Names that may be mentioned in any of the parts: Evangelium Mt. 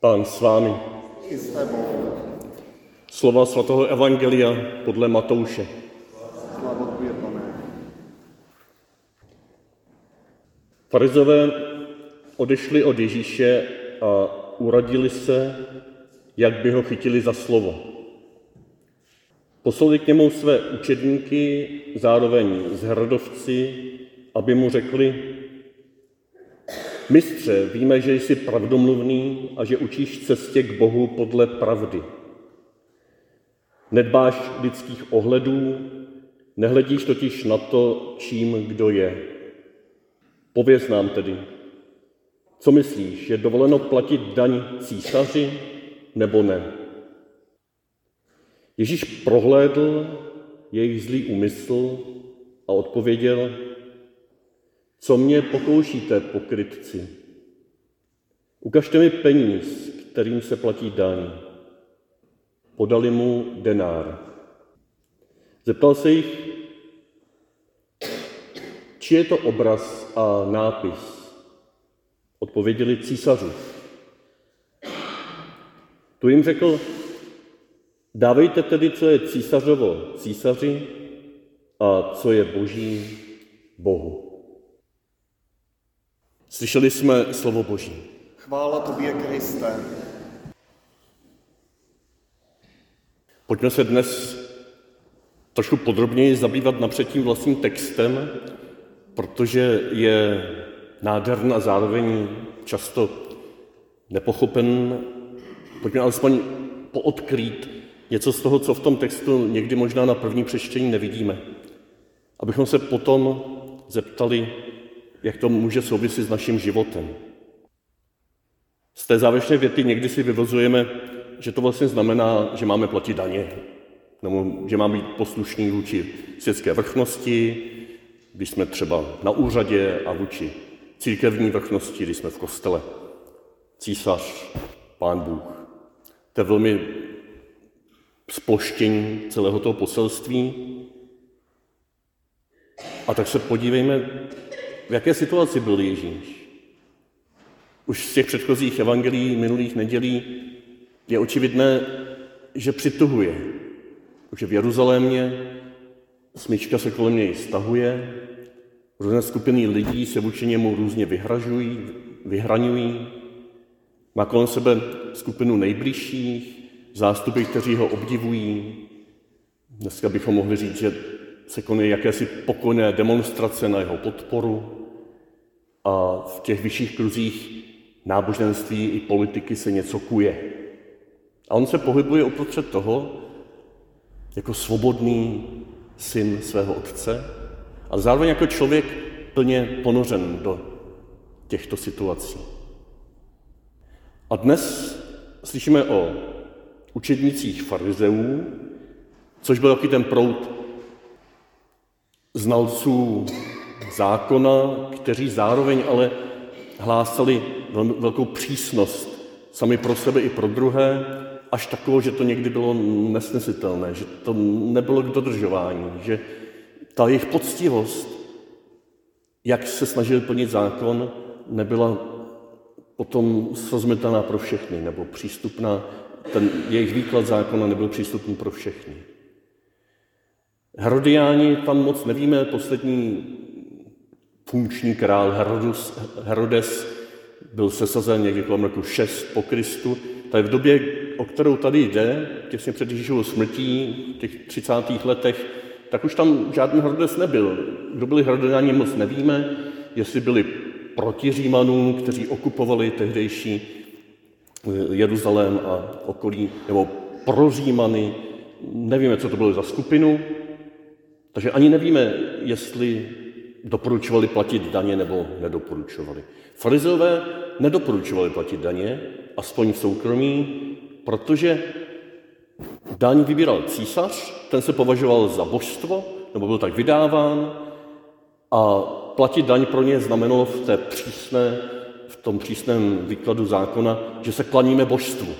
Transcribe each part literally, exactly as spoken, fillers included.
Pán s vámi. Slova svatého Evangelia podle Matouše. Farizové odešli od Ježíše a uradili se, jak by ho chytili za slovo. Poslali k němu své učedníky, zároveň s hradovci, aby mu řekli: Mistře, víme, že jsi pravdomluvný a že učíš cestě k Bohu podle pravdy. Nedbáš lidských ohledů, nehledíš totiž na to, čím kdo je. Pověz nám tedy, co myslíš, je dovoleno platit daň císaři nebo ne? Ježíš prohlédl jejich zlý úmysl a odpověděl: Co mě pokoušíte, pokrytci? Ukažte mi peníz, kterým se platí daň. Podali mu denár. Zeptal se jich: Čí je to obraz a nápis? Odpověděli: Císařův. Tu jim řekl: Dávejte tedy, co je císařovo, císaři, a co je boží, Bohu. Slyšeli jsme slovo Boží. Chvála tobě, Kriste. Pojďme se dnes trošku podrobněji zabývat napřed tím vlastním textem, protože je nádherný a zároveň často nepochopen. Pojďme alespoň poodkrýt něco z toho, co v tom textu někdy možná na první přečtení nevidíme. Abychom se potom zeptali, jak to může souvisit s naším životem. Z té závěrečné věty někdy si vyvozujeme, že to vlastně znamená, že máme platit daně, nebo že máme být poslušní vůči světské vrchnosti, když jsme třeba na úřadě, a vůči církevní vrchnosti, když jsme v kostele. Císař, Pán Bůh. To je velmi sploštění celého toho poselství. A tak se podívejme, v jaké situaci byl Ježíš. Už z těch předchozích evangelií minulých nedělí je očividné, že přituhuje. Už v Jeruzalémě smyčka se kolem něj stahuje, různé skupiny lidí se vůči němu různě vyhražují, vyhraňují. Má kolem sebe skupinu nejbližších, zástupy, kteří ho obdivují. Dneska bychom mohli říct, že se konají jakési pokojné demonstrace na jeho podporu. A v těch vyšších kruzích náboženství i politiky se něco kuje. A on se pohybuje uprostřed toho jako svobodný syn svého otce a zároveň jako člověk plně ponořen do těchto situací. A dnes slyšíme o učednících farizeů, což byl taky ten proud znalců zákona, kteří zároveň ale hlásali velkou přísnost sami pro sebe i pro druhé, až takovou, že to někdy bylo nesnesitelné, že to nebylo k dodržování, že ta jejich poctivost, jak se snažili plnit zákon, nebyla potom srozumitelná pro všechny, nebo přístupná, ten jejich výklad zákona nebyl přístupný pro všechny. Herodiáni, tam moc nevíme, poslední funkční král Herodus, Herodes byl sesazen někdy kolem roku šest po Kristu. Tady v době, o kterou tady jde, těsně před Ježíšovou smrtí, v těch třicátých letech, tak už tam žádný Herodes nebyl. Kdo byli Herodiáni, moc nevíme, jestli byli proti Římanům, kteří okupovali tehdejší Jeruzalém a okolí, nebo pro Římany, nevíme, co to bylo za skupinu. Takže ani nevíme, jestli doporučovali platit daně nebo nedoporučovali. Farizeové nedoporučovali platit daně, aspoň v soukromí, protože daň vybíral císař, ten se považoval za božstvo, nebo byl tak vydáván, a platit daň pro ně znamenalo v té přísné, v tom přísném výkladu zákona, že se klaníme božstvu.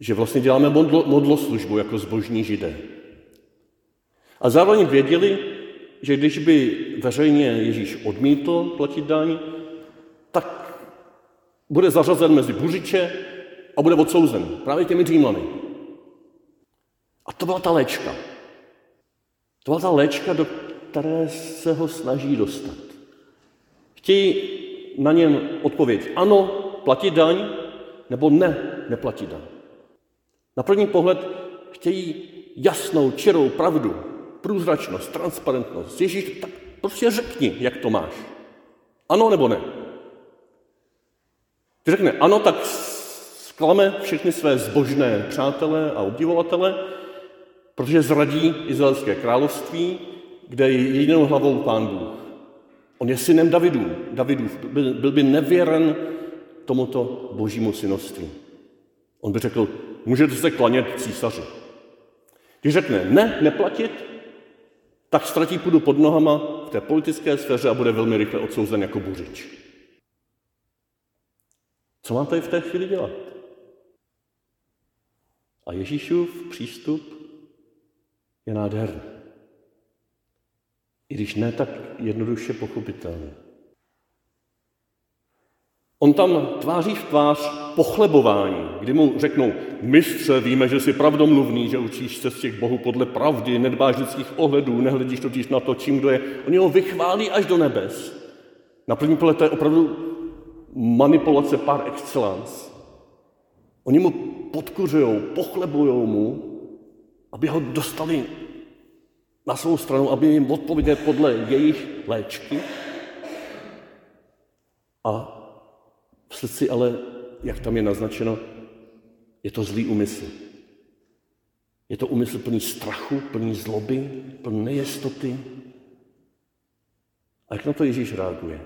Že vlastně děláme modlo, modloslužbu jako zbožní Židé. A zároveň věděli, že když by veřejně Ježíš odmítl platit daň, tak bude zařazen mezi buřiče a bude odsouzen. Právě těmi Římany. A to byla ta léčka. To byla ta léčka, do které se ho snaží dostat. Chtějí na něm odpověď ano, platit daň, nebo ne, neplatit daň. Na první pohled chtějí jasnou, čirou pravdu, průzračnost, transparentnost. Ježíš, tak prostě řekni, jak to máš. Ano nebo ne? Když řekne ano, tak zklame všechny své zbožné přátelé a obdivovatele, protože zradí izraelské království, kde je jedinou hlavou Pán Bůh. On je synem Davidův. Davidův byl, byl by nevěren tomuto božímu synoství. On by řekl, můžete se klanět císaři. Když řekne ne, neplatit, tak ztratí půdu pod nohama v té politické sféře a bude velmi rychle odsouzen jako buřič. Co má tady v té chvíli dělat? A Ježíšův přístup je nádherný. I když ne tak jednoduše pochopitelný. On tam tváří v tvář pochlebování, kdy mu řeknou, mistře, víme, že jsi pravdomluvný, že učíš se z těch bohů podle pravdy, nedbáš lidských ohledů, nehledíš totiž na to, čím kdo je. Oni ho vychválí až do nebes. Na první pohled to je opravdu manipulace par excellence. Oni mu podkuřujou, pochlebujou mu, aby ho dostali na svou stranu, aby jim odpověděli podle jejich léčky. A v srdci ale, jak tam je naznačeno, je to zlý úmysl. Je to úmysl plný strachu, plný zloby, plný nejistoty. A jak na to Ježíš reaguje?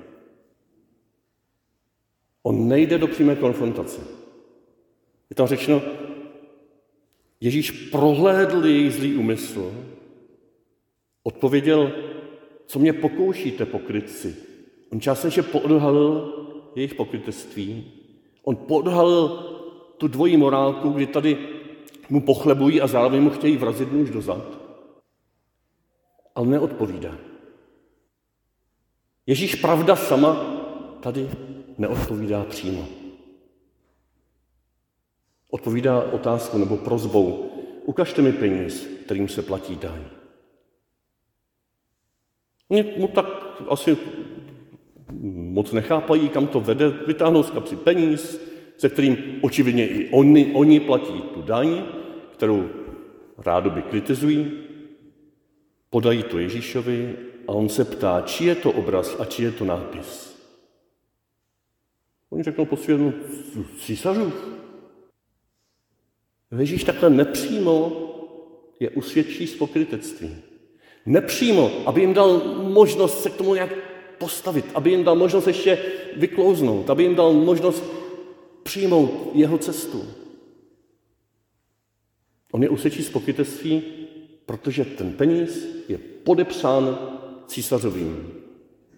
On nejde do přímé konfrontace. Je tam řečeno, Ježíš prohlédl jejich zlý úmysl, odpověděl, co mě pokoušíte, pokrytci. On částečně poodhalil jejich pokrytectví. On podhalil tu dvojí morálku, kdy tady mu pochlebují a zároveň mu chtějí vrazit nůž do zad. Ale neodpovídá. Ježíš pravda sama tady neodpovídá přímo. Odpovídá otázkou nebo prosbou. Ukažte mi peníz, kterým se platí daň. Mě mu tak asi moc nechápají, kam to vede, vytáhnou z kapsy peníz, se kterým očividně i oni, oni platí tu daň, kterou rádoby kritizují, podají to Ježíšovi a on se ptá, čí je to obraz a čí je to nápis. Oni řeknou posvědnou, císařů. Ježíš takhle nepřímo je usvědčí z pokrytectví. Nepřímo, aby jim dal možnost se k tomu nějak postavit, aby jim dal možnost ještě vyklouznout, aby jim dal možnost přijmout jeho cestu. On je usvědčí z pokrytectví, protože ten peníz je podepsán císařovým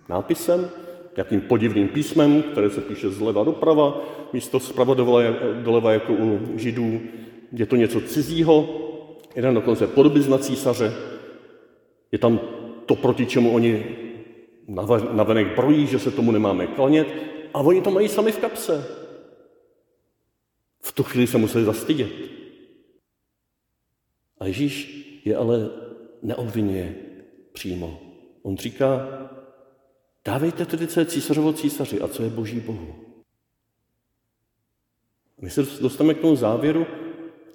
nápisem, nějakým podivným písmem, které se píše zleva doprava, místo zprava doleva jako u Židů. Je to něco cizího, je tam dokonce podobizna císaře, je tam to, proti čemu oni navenek brojí, že se tomu nemáme klanět, a oni to mají sami v kapse. V tu chvíli se museli zastydět. A Ježíš je ale neobvinuje přímo. On říká, dávejte tedy, co je císařovo císaři a co je boží bohu. My se dostaneme k tomu závěru,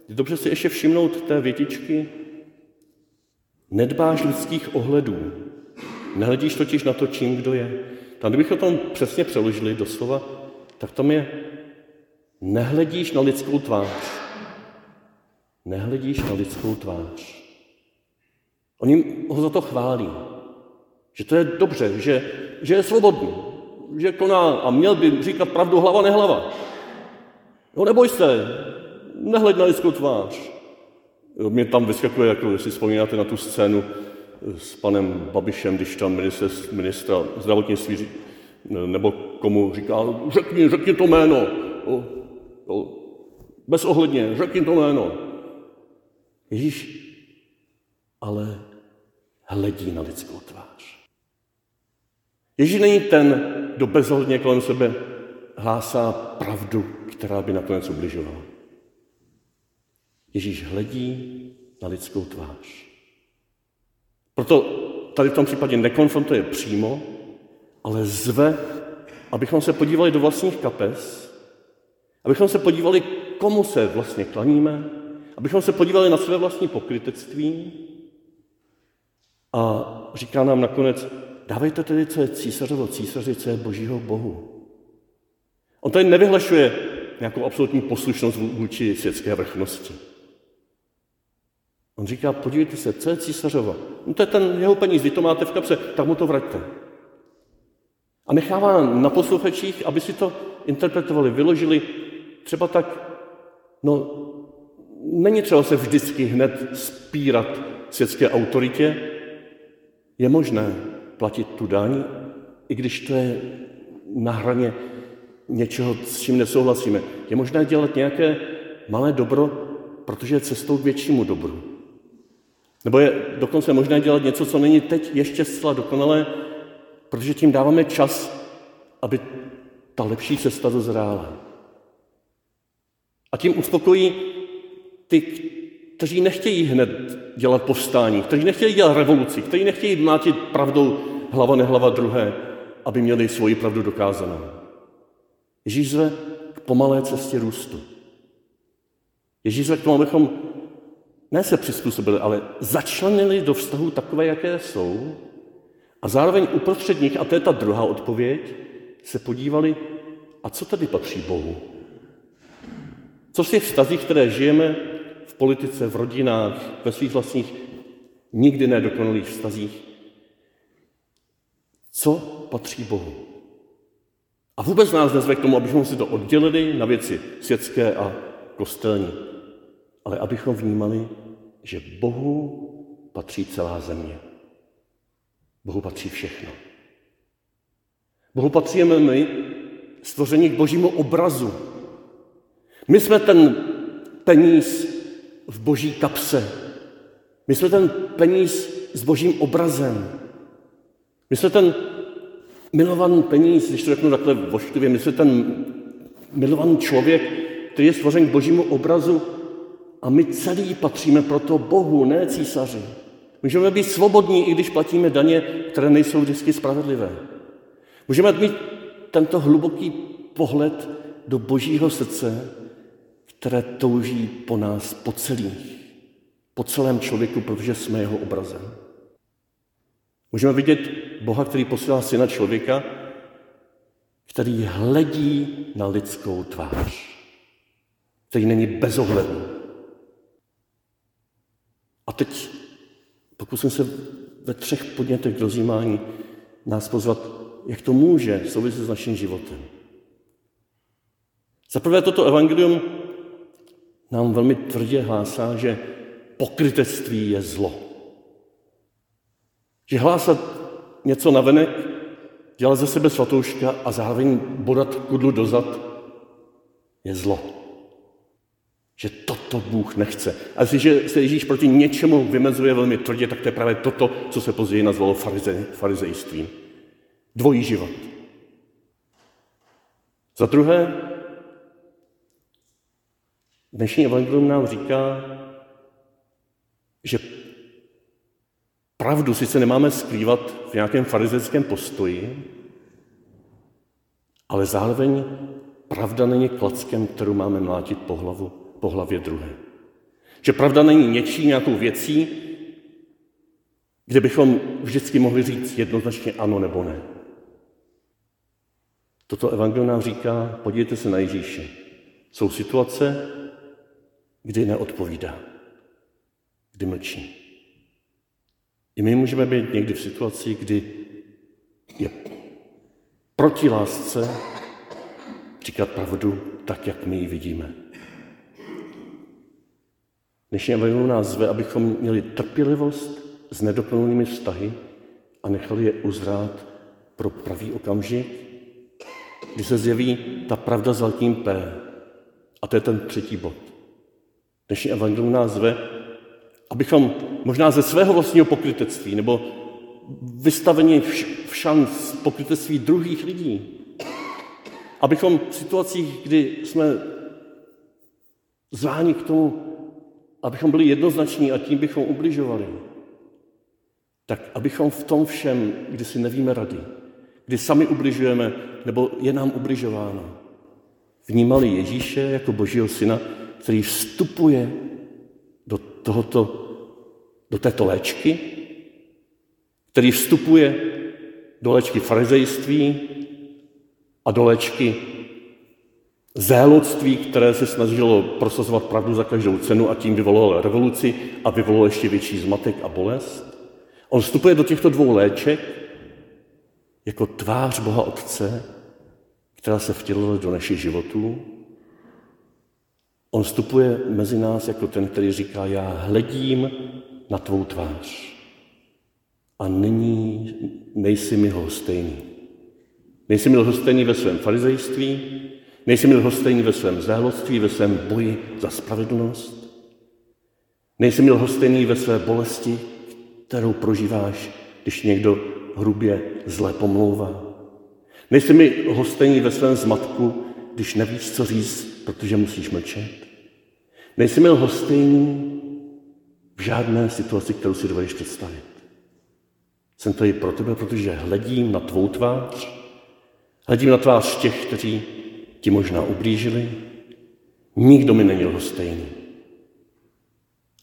je dobře si ještě všimnout té větičky, nedbáš lidských ohledů, nehledíš totiž na to, čím kdo je. Tam, kdybychom tam přesně přeložili doslova, tak tam je nehledíš na lidskou tvář. Nehledíš na lidskou tvář. Oni ho za to chválí. Že to je dobře, že, že je svobodný. Že koná a měl by říkat pravdu hlava, nehlava. No neboj se, nehleď na lidskou tvář. Mě tam vyskakuje, jako jestli vzpomínáte na tu scénu s panem Babišem, když tam ministra, ministra zdravotnictví nebo komu říká, řekni, řekni to jméno. O, o, bezohledně, řekni to jméno. Ježíš ale hledí na lidskou tvář. Ježíš není ten, kdo bezohledně kolem sebe hlásá pravdu, která by nakonec ubližovala. Ježíš hledí na lidskou tvář. Proto tady v tom případě nekonfrontuje přímo, ale zve, abychom se podívali do vlastních kapes, abychom se podívali, komu se vlastně klaníme, abychom se podívali na své vlastní pokrytectví a říká nám nakonec, dávejte tedy, co je císařovo císaři, co je božího bohu. On tady nevyhlašuje nějakou absolutní poslušnost vůči světské vrchnosti. On říká, podívejte se, co je císařovo. No to je ten jeho peníz, vy to máte v kapse, tak mu to vraťte. A nechává na posluchačích, aby si to interpretovali, vyložili třeba tak, no, není třeba se vždycky hned spírat světské autoritě. Je možné platit tu daň, i když to je na hraně něčeho, s čím nesouhlasíme. Je možné dělat nějaké malé dobro, protože je cestou k většímu dobru. Nebo je dokonce možné dělat něco, co není teď ještě zcela dokonalé, protože tím dáváme čas, aby ta lepší cesta dozrála. A tím uspokojí ty, kteří nechtějí hned dělat povstání, kteří nechtějí dělat revoluci, kteří nechtějí mlátit pravdou hlava nehlava druhé, aby měli svoji pravdu dokázanou. Ježíš zve k pomalé cestě růstu. Ježíš zve k tomu, abychom ne se přizpůsobili, ale začlenili do vztahů takové, jaké jsou, a zároveň uprostřed nich, a to je ta druhá odpověď, se podívali, a co tady patří Bohu? Co v těch vztazích, které žijeme, v politice, v rodinách, ve svých vlastních nikdy nedokonalých vztazích, co patří Bohu? A vůbec nás nezve k tomu, abychom si to oddělili na věci světské a kostelní, ale abychom vnímali, že Bohu patří celá země. Bohu patří všechno. Bohu patříme my, stvoření k božímu obrazu. My jsme ten peníz v boží kapse. My jsme ten peníz s božím obrazem. My jsme ten milovaný peníz, když to řeknu takhle vošklivě, my jsme ten milovaný člověk, který je stvořen k božímu obrazu a my celý patříme proto Bohu, ne císaři. Můžeme být svobodní, i když platíme daně, které nejsou vždycky spravedlivé. Můžeme mít tento hluboký pohled do božího srdce, které touží po nás, po celých, po celém člověku, protože jsme jeho obrazem. Můžeme vidět Boha, který posílá syna člověka, který hledí na lidskou tvář, který není bezohledný. A teď pokusím se ve třech podnětech k rozjímání nás pozvat, jak to může souviset s naším životem. Za prvé toto evangelium nám velmi tvrdě hlásá, že pokrytectví je zlo. Že hlásat něco navenek, dělat ze sebe svatouška a zároveň bodat kudlu dozad je zlo. Že toto Bůh nechce. A jestliže se Ježíš proti něčemu vymezuje velmi tvrdě, tak to je právě toto, co se později nazvalo farize, farizejstvím. Dvojí život. Za druhé, dnešní evangelium nám říká, že pravdu sice nemáme skrývat v nějakém farizejském postoji, ale zároveň pravda není klackem, kterou máme mlátit po, hlavu, po hlavě druhé. Že pravda není něčí, nějakou věcí, kde bychom vždycky mohli říct jednoznačně ano nebo ne. Toto evangelium nám říká, podívejte se na Ježíše. Jsou situace, kdy neodpovídá, kdy mlčí. I my můžeme být někdy v situaci, kdy je proti lásce říkat pravdu tak, jak my ji vidíme. Dnešní evangelium nás zve, abychom měli trpělivost s nedoplněnými vztahy a nechali je uzrát pro pravý okamžik, kdy se zjeví ta pravda s velkým P. A to je ten třetí bod. Dnešní evangelium nás zve, abychom možná ze svého vlastního pokrytectví nebo vystavení v šanc pokrytectví druhých lidí, abychom v situacích, kdy jsme zváni k tomu, abychom byli jednoznační a tím bychom ubližovali, tak abychom v tom všem, kdy si nevíme rady, kdy sami ubližujeme, nebo je nám ubližováno, vnímali Ježíše jako Božího syna, který vstupuje do tohoto, do této léčky, který vstupuje do léčky farizejství a do léčky zéloctví, které se snažilo prosazovat pravdu za každou cenu a tím vyvolalo revoluci a vyvolalo ještě větší zmatek a bolest. On vstupuje do těchto dvou léček jako tvář Boha Otce, která se vtělila do našich životů. On vstupuje mezi nás jako ten, který říká, já hledím na tvou tvář. A nyní nejsi mi lhostejný. Nejsi mi lhostejný ve svém farizejství, nejsi mi lhostejný ve svém zéloství, ve svém boji za spravedlnost, nejsi mi lhostejný ve své bolesti, kterou prožíváš, když někdo hrubě zle pomlouvá. Nejsi mi lhostejný ve svém zmatku, když nevíš, co říct, protože musíš mlčet. Nejsi mi lhostejný v žádné situaci, kterou si dovedeš představit. Jsem tady pro tebe, protože hledím na tvou tvář, hledím na tvář těch, kteří ti možná ublížili. Nikdo mi není lhostejný.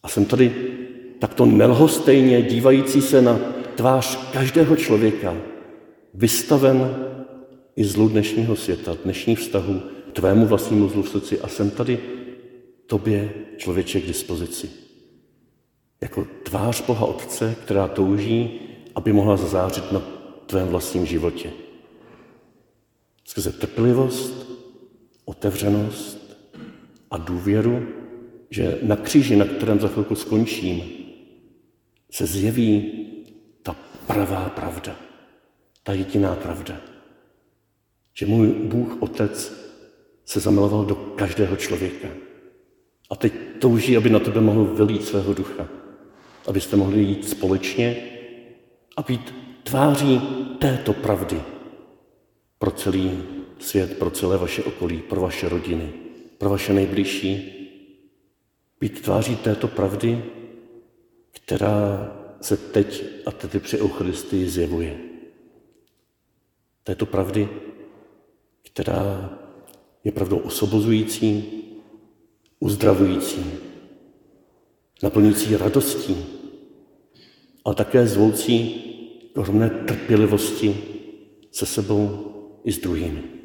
A jsem tady takto nelhostejně dívající se na tvář každého člověka, vystaven i zlu dnešního světa, dnešních vztahů, tvému vlastnímu zlu v srdci. A jsem tady tobě, člověče, k dispozici. Jako tvář Boha Otce, která touží, aby mohla zazářit na tvém vlastním životě. Skrze trpělivost, otevřenost a důvěru, že na kříži, na kterém za chvilku skončím, se zjeví ta pravá pravda, ta jediná pravda. Že můj Bůh Otec se zamiloval do každého člověka. A teď touží, aby na tebe mohl vylít svého ducha. Abyste mohli jít společně a být tváří této pravdy pro celý svět, pro celé vaše okolí, pro vaše rodiny, pro vaše nejbližší. Být tváří této pravdy, která se teď a tedy při Eucharistii zjevuje. Této pravdy, která je pravdou osobozující, uzdravující, naplňující radostí, ale také zvoucí k ohromné trpělivosti se sebou i s druhými.